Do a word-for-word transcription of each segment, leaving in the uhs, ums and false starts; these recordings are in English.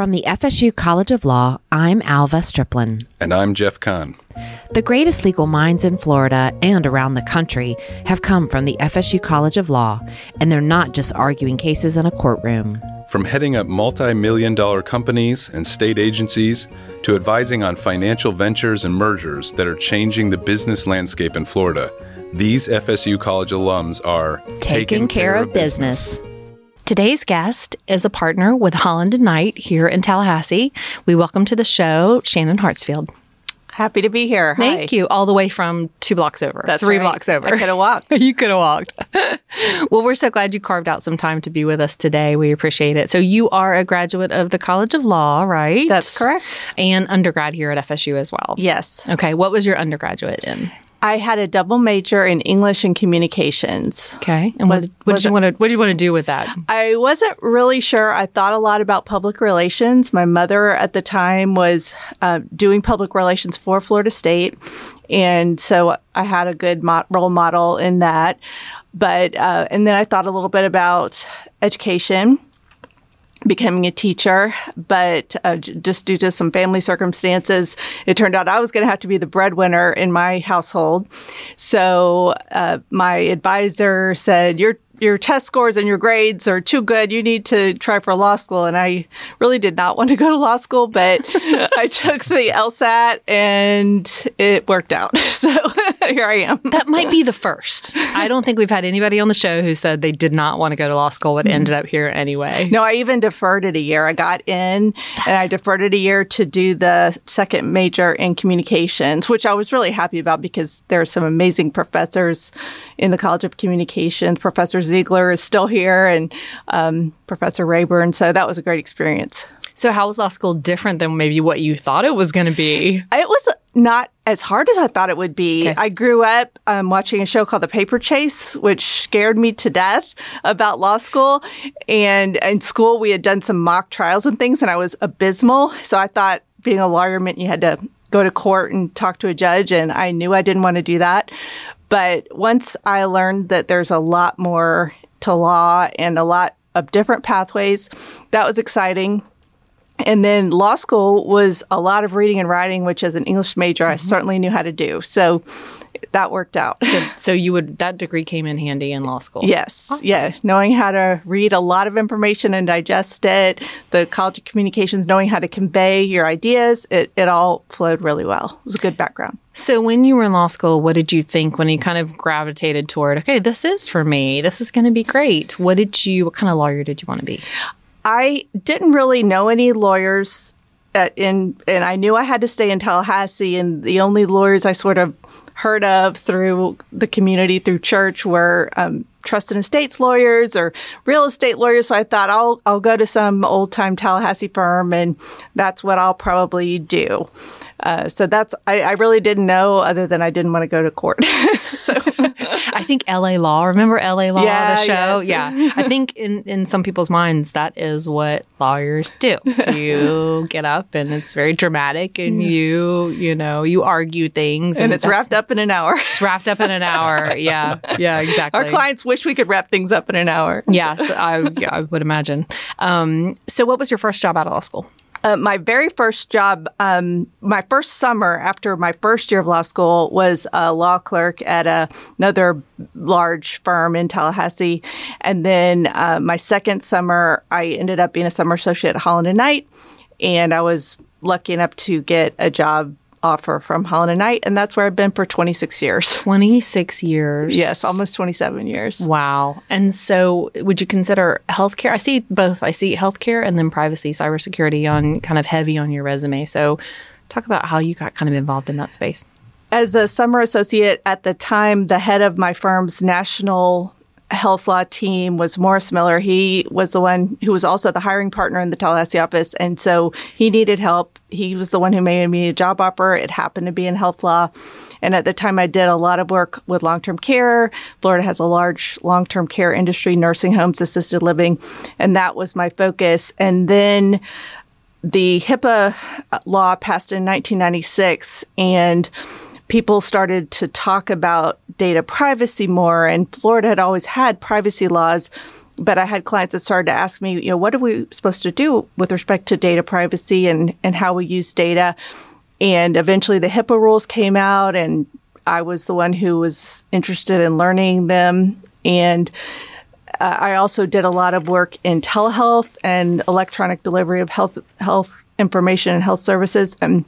From the F S U College of Law, I'm Alva Striplin. And I'm Jeff Kahn. The greatest legal minds in Florida and around the country have come from the F S U College of Law, and they're not just arguing cases in a courtroom. From heading up multi-million dollar companies and state agencies to advising on financial ventures and mergers that are changing the business landscape in Florida, these F S U College alums are taking, taking care, care of business. business. Today's guest is a partner with Holland and Knight here in Tallahassee. We welcome to the show Shannon Hartsfield. Happy to be here. Thank Hi. you. All the way from two blocks over, That's three right. blocks over. I could have walked. You could have walked. Well, we're so glad you carved out some time to be with us today. We appreciate it. So you are a graduate of the College of Law, right? That's correct. And undergrad here at F S U as well. Yes. Okay. What was your undergraduate in? I had a double major in English and communications. Okay. And what, was, what did you want to what did you want to do with that? I wasn't really sure. I thought a lot about public relations. My mother at the time was uh, doing public relations for Florida State. And so I had a good mo- role model in that. But uh, and then I thought a little bit about education, becoming a teacher, but uh, j- just due to some family circumstances, it turned out I was going to have to be the breadwinner in my household. So uh, my advisor said, your your test scores and your grades are too good. You need to try for law school. And I really did not want to go to law school, but I took the LSAT and it worked out. So here I am. That might be the first. I don't think we've had anybody on the show who said they did not want to go to law school but ended up here anyway. No, I even deferred it a year. I got in That's... and I deferred it a year to do the second major in communications, which I was really happy about because there are some amazing professors in the College of Communications. Professor Ziegler is still here and um, Professor Rayburn. So that was a great experience. So how was law school different than maybe what you thought it was going to be? It was not as hard as I thought it would be. Okay. I grew up um, watching a show called The Paper Chase, which scared me to death about law school. And in school, we had done some mock trials and things, and I was abysmal. So I thought being a lawyer meant you had to go to court and talk to a judge, and I knew I didn't want to do that. But once I learned that there's a lot more to law and a lot of different pathways, that was exciting. And then law school was a lot of reading and writing, which as an English major, mm-hmm. I certainly knew how to do. So that worked out. So, so you would that degree came in handy in law school? Yes. Awesome. Yeah. Knowing how to read a lot of information and digest it, the College of Communications, knowing how to convey your ideas, it, it all flowed really well. It was a good background. So when you were in law school, what did you think when you kind of gravitated toward, okay, this is for me, this is going to be great. What did you, what kind of lawyer did you want to be? I didn't really know any lawyers, at, in, and I knew I had to stay in Tallahassee, and the only lawyers I sort of heard of through the community, through church, were um, trust and estates lawyers or real estate lawyers. So I thought, I'll, I'll go to some old-time Tallahassee firm, and that's what I'll probably do. Uh, so that's, I, I really didn't know other than I didn't want to go to court. So I think L A Law, remember L A Law, yeah, the show? Yes. Yeah. I think in, in some people's minds, that is what lawyers do. You get up and it's very dramatic and you, you know, you argue things. And, and it's wrapped up in an hour. It's wrapped up in an hour. Yeah. Yeah, exactly. Our clients wish we could wrap things up in an hour. Yes, I, yeah, I would imagine. Um, so what was your first job out of law school? Uh, my very first job, um, my first summer after my first year of law school was a law clerk at a, another large firm in Tallahassee. And then uh, my second summer, I ended up being a summer associate at Holland and Knight. And I was lucky enough to get a job offer from Holland and Knight. And that's where I've been for twenty-six years. twenty-six years. Yes, almost twenty-seven years. Wow. And so would you consider healthcare? I see both. I see healthcare and then privacy, cybersecurity on kind of heavy on your resume. So talk about how you got kind of involved in that space. As a summer associate at the time, the head of my firm's national health law team was Morris Miller. He was the one who was also the hiring partner in the Tallahassee office. And so he needed help. He was the one who made me a job offer. It happened to be in health law. And at the time, I did a lot of work with long-term care. Florida has a large long-term care industry, nursing homes, assisted living. And that was my focus. And then the HIPAA law passed in nineteen ninety-six. And people started to talk about data privacy more, and Florida had always had privacy laws, But I had clients that started to ask me, you know, what are we supposed to do with respect to data privacy and, and how we use data? And eventually the HIPAA rules came out, and I was the one who was interested in learning them. And uh, I also did a lot of work in telehealth and electronic delivery of health health information and health services. And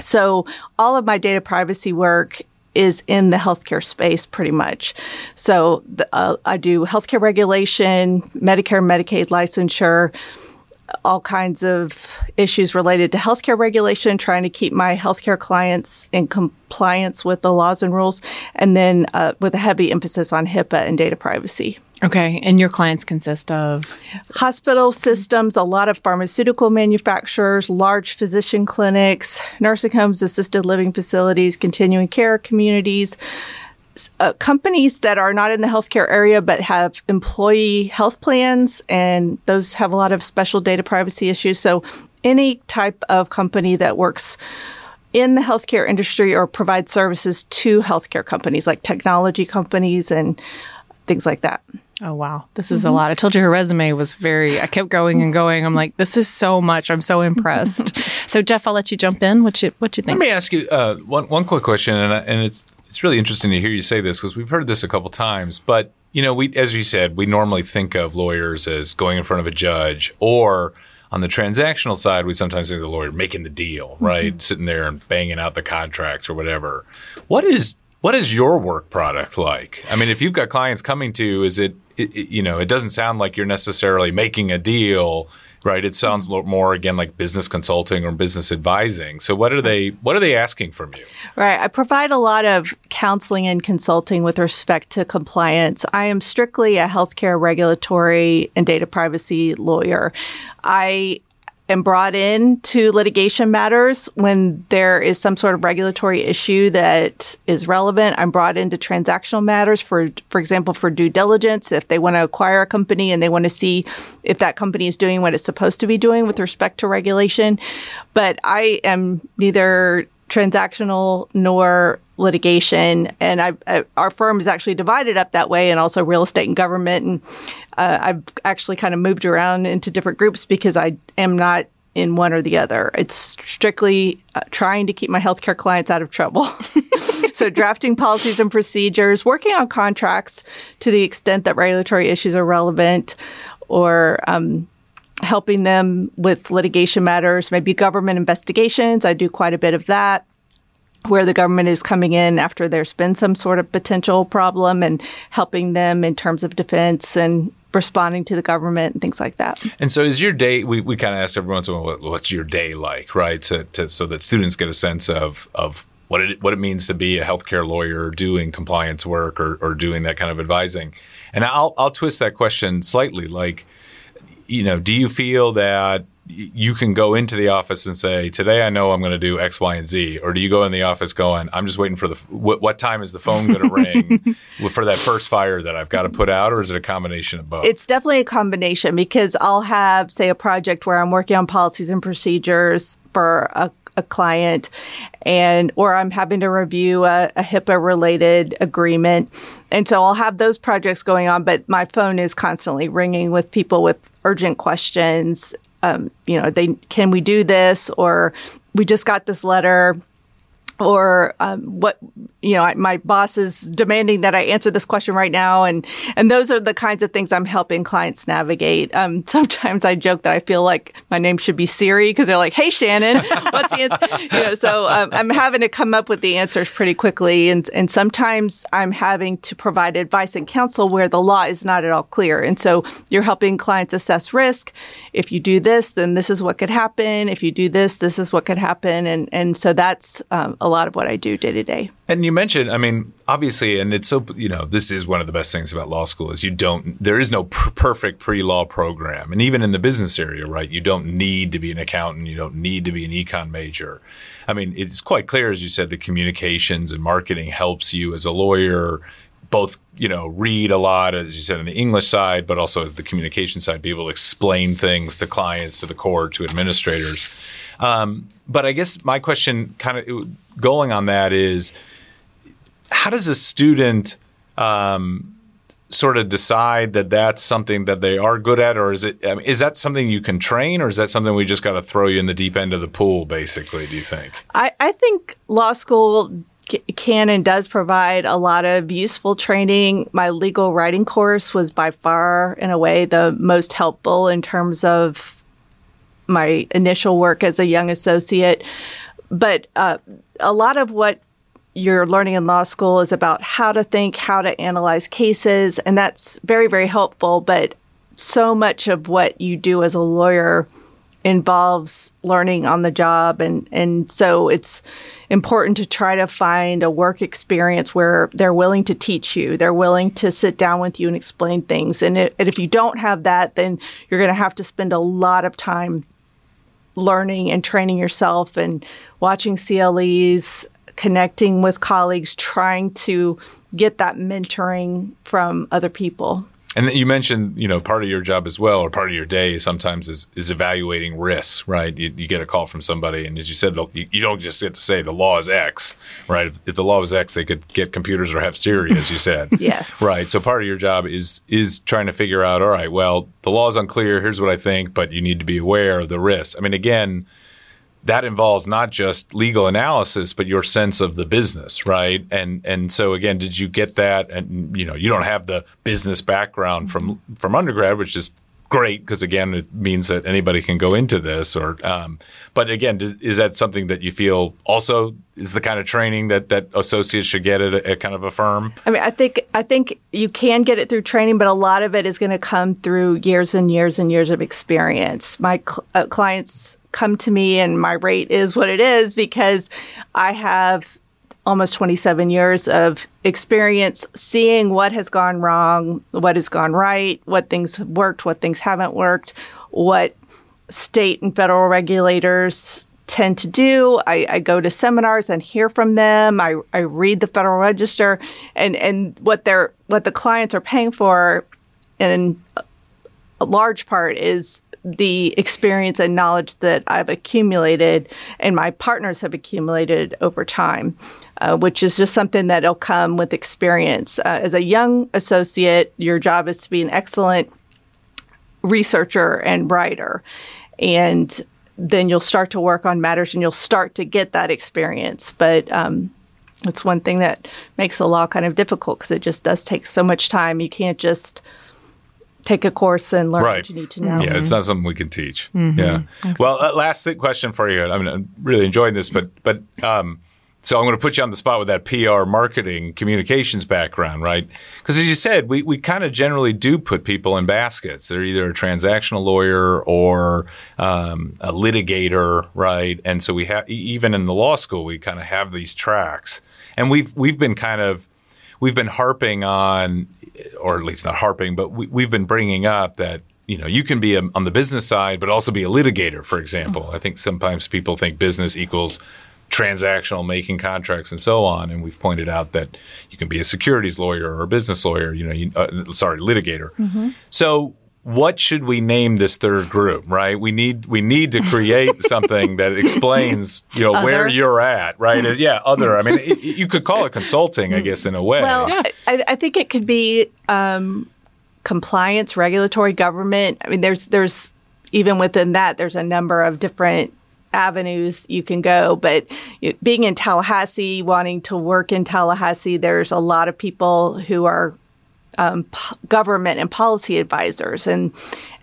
so all of my data privacy work is in the healthcare space pretty much. So the, uh, I do healthcare regulation, Medicare, Medicaid licensure, all kinds of issues related to healthcare regulation, trying to keep my healthcare clients in compliance with the laws and rules, and then uh, with a heavy emphasis on HIPAA and data privacy. Okay. And your clients consist of? Hospital systems, a lot of pharmaceutical manufacturers, large physician clinics, nursing homes, assisted living facilities, continuing care communities, uh, companies that are not in the healthcare area but have employee health plans, and those have a lot of special data privacy issues. So any type of company that works in the healthcare industry or provides services to healthcare companies, like technology companies and things like that. Oh, wow. This is mm-hmm. a lot. I told you her resume was very, I kept going and going. I'm like, this is so much. I'm so impressed. So, Jeff, I'll let you jump in. What you, what you think? Let me ask you uh, one, one quick question. And, I, and it's it's really interesting to hear you say this, because we've heard this a couple times. But, you know, we, as you said, we normally think of lawyers as going in front of a judge, or on the transactional side, we sometimes think of the lawyer making the deal, right? Mm-hmm. Sitting there and banging out the contracts or whatever. What is What is your work product like? I mean, if you've got clients coming to you, is it, it, it, you know, it doesn't sound like you're necessarily making a deal, right? It sounds more, again, like business consulting or business advising. So what are they, what are they asking from you? Right. I provide a lot of counseling and consulting with respect to compliance. I am strictly a healthcare regulatory and data privacy lawyer. I am brought in to litigation matters when there is some sort of regulatory issue that is relevant. I'm brought into transactional matters, for for example, for due diligence, if they want to acquire a company and they want to see if that company is doing what it's supposed to be doing with respect to regulation. But I am neither transactional nor litigation. And I, I, our firm is actually divided up that way, and also real estate and government. And uh, I've actually kind of moved around into different groups because I am not in one or the other. It's strictly uh, trying to keep my healthcare clients out of trouble. So drafting policies and procedures, working on contracts to the extent that regulatory issues are relevant, or um, helping them with litigation matters, maybe government investigations. I do quite a bit of that, where the government is coming in after there's been some sort of potential problem and helping them in terms of defense and responding to the government and things like that. And so is your day, we, we kind of ask everyone, so what, what's your day like, right? So, to, so that students get a sense of of what it what it means to be a healthcare lawyer doing compliance work, or, or doing that kind of advising. And I'll I'll twist that question slightly. Like, you know, do you feel that you can go into the office and say, today I know I'm going to do X, Y, and Z? Or do you go in the office going, I'm just waiting for the, what, what time is the phone going to ring for that first fire that I've got to put out? Or is it a combination of both? It's definitely a combination, because I'll have, say, a project where I'm working on policies and procedures for a, a client, and, or I'm having to review a, a HIPAA related agreement. And so I'll have those projects going on, but my phone is constantly ringing with people with urgent questions. Um, you know, they, can we do this? Or we just got this letter, or um, what, you know, I, my boss is demanding that I answer this question right now. And, and those are the kinds of things I'm helping clients navigate. Um, sometimes I joke that I feel like my name should be Siri, because they're like, hey, Shannon, what's the answer? You know, so um, I'm having to come up with the answers pretty quickly. And, and sometimes I'm having to provide advice and counsel where the law is not at all clear. And so you're helping clients assess risk. If you do this, then this is what could happen. If you do this, this is what could happen. And, and so that's um, a lot of what I do day to day. And you mentioned, I mean, obviously, and it's so, you know, this is one of the best things about law school is you don't, there is no pr- perfect pre-law program. And even in the business area, right, you don't need to be an accountant. You don't need to be an econ major. I mean, it's quite clear, as you said, that communications and marketing helps you as a lawyer, both, you know, read a lot, as you said, on the English side, but also the communication side, be able to explain things to clients, to the court, to administrators. Um, but I guess my question kind of going on that is, how does a student um, sort of decide that that's something that they are good at, or is it? I mean, is that something you can train, or is that something we just got to throw you in the deep end of the pool, basically, do you think? I, I think law school c- can and does provide a lot of useful training. My legal writing course was by far, in a way, the most helpful in terms of my initial work as a young associate. But uh, a lot of what you're learning in law school is about how to think, how to analyze cases, and that's very, very helpful. But so much of what you do as a lawyer involves learning on the job, and, and so it's important to try to find a work experience where they're willing to teach you, they're willing to sit down with you and explain things. And, it, and if you don't have that, then you're going to have to spend a lot of time learning and training yourself and watching C L Es, connecting with colleagues, trying to get that mentoring from other people. And you mentioned, you know, part of your job as well, or part of your day sometimes is, is evaluating risks, right? You, you get a call from somebody, and as you said, the, you don't just get to say the law is X, right? If, if the law was X, they could get computers or have Siri, as you said. Yes. Right. So part of your job is is trying to figure out, all right, well, the law is unclear. Here's what I think, but you need to be aware of the risks. I mean, again, that involves not just legal analysis, but your sense of the business, right? And and so again, did you get that? And you know, you don't have the business background from from undergrad, which is great because again, it means that anybody can go into this. Or, um, but again, d- is that something that you feel also is the kind of training that that associates should get at, at kind of a firm? I mean, I think I think you can get it through training, but a lot of it is going to come through years and years and years of experience. My cl- uh, clients come to me, and my rate is what it is because I have almost twenty-seven years of experience seeing what has gone wrong, what has gone right, what things worked, what things haven't worked, what state and federal regulators tend to do. I, I go to seminars and hear from them. I, I read the Federal Register, and, and what they're what the clients are paying for in a large part is the experience and knowledge that I've accumulated and my partners have accumulated over time, uh, which is just something that'll come with experience. Uh, as a young associate, your job is to be an excellent researcher and writer. And then you'll start to work on matters and you'll start to get that experience. But um, it's one thing that makes the law kind of difficult because it just does take so much time. You can't just take a course and learn right. what you need to know. Yeah, mm-hmm. It's not something we can teach. Mm-hmm. Yeah. Excellent. Well, uh, last question for you. I mean, I'm really enjoying this, but but um, so I'm going to put you on the spot with that P R, marketing, communications background, right? Because as you said, we, we kind of generally do put people in baskets. They're either a transactional lawyer or um, a litigator, right? And so we have, even in the law school, we kind of have these tracks, and we've we've been kind of we've been harping on. Or at least not harping, but we, we've been bringing up that, you know, you can be a, on the business side, but also be a litigator, for example. Mm-hmm. I think sometimes people think business equals transactional, making contracts and so on. And we've pointed out that you can be a securities lawyer or a business lawyer, you know, you, uh, sorry, litigator. Mm-hmm. So what should we name this third group, right? We need we need to create something that explains, you know, other. Where you're at, right? Yeah, other. I mean, it, you could call it consulting, I guess, in a way. Well, yeah. I, I think it could be um, compliance, regulatory, government. I mean, there's there's even within that, there's a number of different avenues you can go. But being in Tallahassee, wanting to work in Tallahassee, there's a lot of people who are Um, p- government and policy advisors, and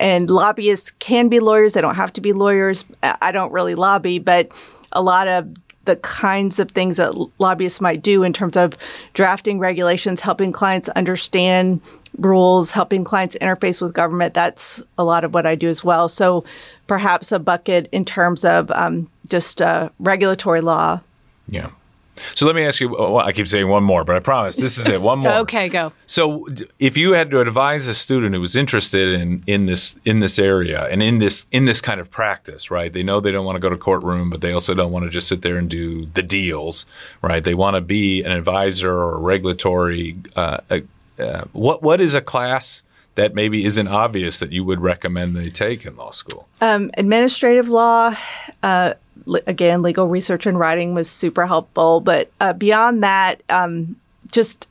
and lobbyists can be lawyers. They don't have to be lawyers. I don't really lobby, but a lot of the kinds of things that lobbyists might do in terms of drafting regulations, helping clients understand rules, helping clients interface with government, that's a lot of what I do as well. So perhaps a bucket in terms of um, just uh, regulatory law. Yeah. So let me ask you, well, I keep saying one more, but I promise this is it, one more. Okay, go. So if you had to advise a student who was interested in, in this in this area and in this in this kind of practice, right? They know they don't want to go to courtroom, but they also don't want to just sit there and do the deals, right? They want to be an advisor or a regulatory. Uh, uh, what What is a class that maybe isn't obvious that you would recommend they take in law school? Um, administrative law, uh again, legal research and writing was super helpful. But uh, beyond that, um, just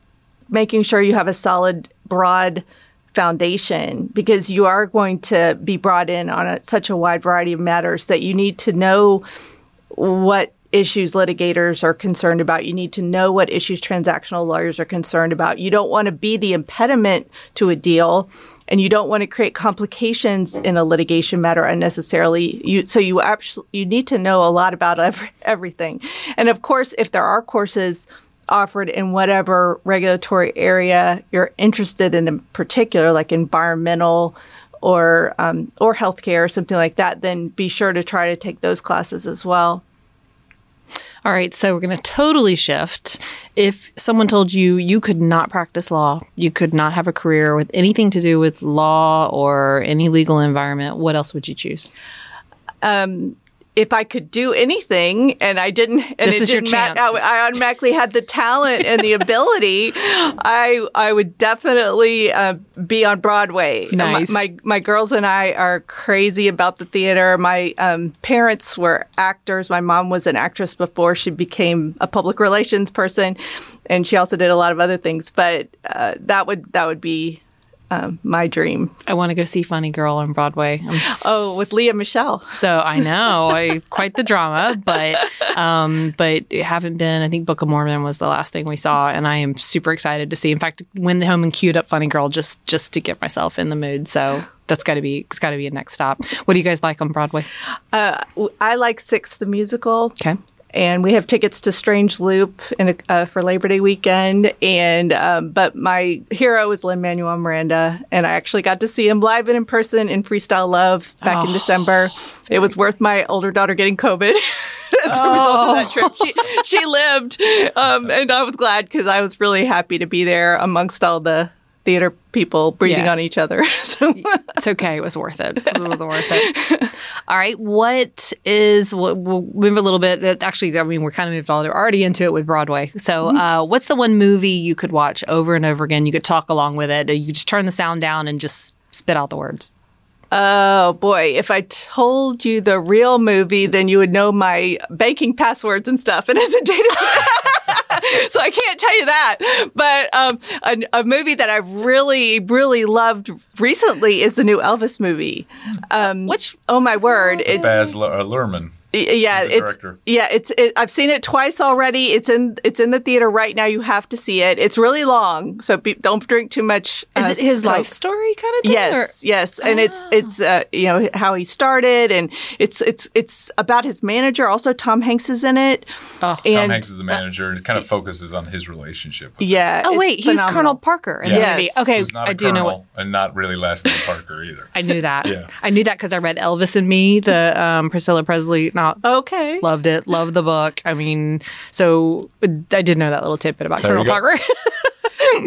making sure you have a solid broad foundation, because you are going to be brought in on a, such a wide variety of matters that you need to know what issues litigators are concerned about. You need to know what issues transactional lawyers are concerned about. You don't want to be the impediment to a deal, and you don't want to create complications in a litigation matter unnecessarily. You, so you actually, you need to know a lot about every, everything. And of course, if there are courses offered in whatever regulatory area you're interested in, in particular, like environmental or um, or healthcare or something like that, then be sure to try to take those classes as well. All right, so we're going to totally shift. If someone told you you could not practice law, you could not have a career with anything to do with law or any legal environment, what else would you choose? Um, if I could do anything and I didn't, and this it is didn't your chance. Ma- I, I automatically had the talent and the ability, I I would definitely uh, be on Broadway. Nice. My, my my girls and I are crazy about the theater. My um, parents were actors. My mom was an actress before she became a public relations person, and she also did a lot of other things. But uh, that would that would be. Um, my dream. I want to go see Funny Girl on Broadway. I'm s- oh, with Leah Michelle. So I know, I, quite the drama, but um, but it haven't been. I think Book of Mormon was the last thing we saw, and I am super excited to see. In fact, went home and queued up Funny Girl just just to get myself in the mood. So that's got to be it's got to be a next stop. What do you guys like on Broadway? Uh, I like Six, the musical. Okay. And we have tickets to Strange Loop in a, uh, for Labor Day weekend. And um, but my hero is Lin-Manuel Miranda, and I actually got to see him live and in person in Freestyle Love back oh. in December. It was worth my older daughter getting COVID as oh. a result of that trip. She she lived, um, and I was glad because I was really happy to be there amongst all the theater people breathing yeah. on each other. So it's okay. It was worth it. It was worth it. All right. What is, we'll move a little bit. Actually, I mean, we're kind of moved all, they're already into it with Broadway. So mm-hmm. uh, what's the one movie you could watch over and over again? You could talk along with it. You could just turn the sound down and just spit out the words. Oh, boy. If I told you the real movie, then you would know my banking passwords and stuff. And it's a database. So I can't tell you that. But um, a, a movie that I really, really loved recently is the new Elvis movie. Um, Which? Oh, my word. It, Baz Luhrmann. Yeah, it's yeah, it's it, I've seen it twice already. It's in it's in the theater right now. You have to see it. It's really long, so be, don't drink too much. Uh, Is it his life story kind of thing? Yes, or? yes, and oh. it's it's uh, you know how he started, and it's it's it's about his manager. Also, Tom Hanks is in it. Oh. And, Tom Hanks is the manager, and it kind of focuses on his relationship. With yeah. Him. Oh wait, he's phenomenal. Colonel Parker in yeah. the movie. Okay, Who's not a I do colonel, know what, and not really last name Parker either. I knew that. Yeah. I knew that because I read Elvis and Me, the um, Priscilla Presley. No, Okay. Loved it. Loved the book. I mean, so I did know that little tidbit about there Colonel Parker.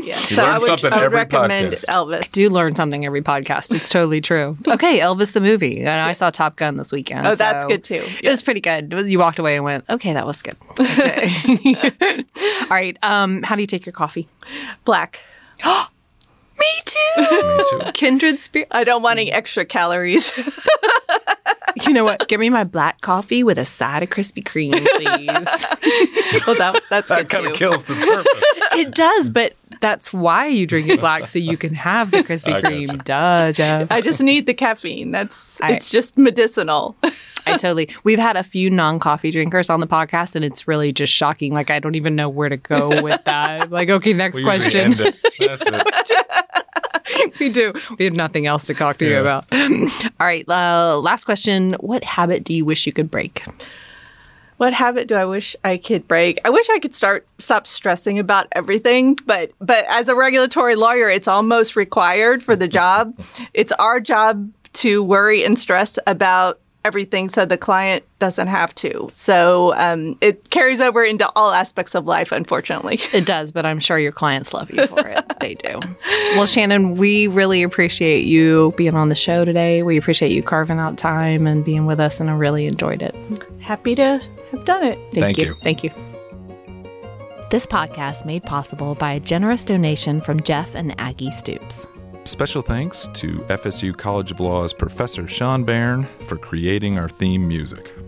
yeah. So I would, I would recommend podcast. Elvis. I do learn something every podcast. It's totally true. Okay, Elvis the movie. And I saw Top Gun this weekend. Oh, so that's good too. Yeah. It was pretty good. It was, you walked away and went, okay, that was good. Okay. All right. Um, how do you take your coffee? Black. Me too. Me too. Kindred spirit. I don't want any extra calories. You know what? Give me my black coffee with a side of Krispy Kreme, please. Well, that, that's that kind of kills the purpose. It does, but that's why you drink it black, so you can have the Krispy Kreme. Duh, Jeff. I just need the caffeine. That's I, it's just medicinal. I totally. We've had a few non-coffee drinkers on the podcast, and it's really just shocking. Like, I don't even know where to go with that. Like, okay, next we question. End it. That's it. We do. We have nothing else to talk to yeah. you about. All right. Uh, last question. What habit do you wish you could break? What habit do I wish I could break? I wish I could start stop stressing about everything, but but as a regulatory lawyer, it's almost required for the job. It's our job to worry and stress about everything so the client doesn't have to. So um, it carries over into all aspects of life, unfortunately. It does, but I'm sure your clients love you for it. They do. Well, Shannon, we really appreciate you being on the show today. We appreciate you carving out time and being with us, and I really enjoyed it. Happy to have done it. Thank, Thank you. you. Thank you. This podcast made possible by a generous donation from Jeff and Aggie Stoops. Special thanks to F S U College of Law's Professor Sean Bairn for creating our theme music.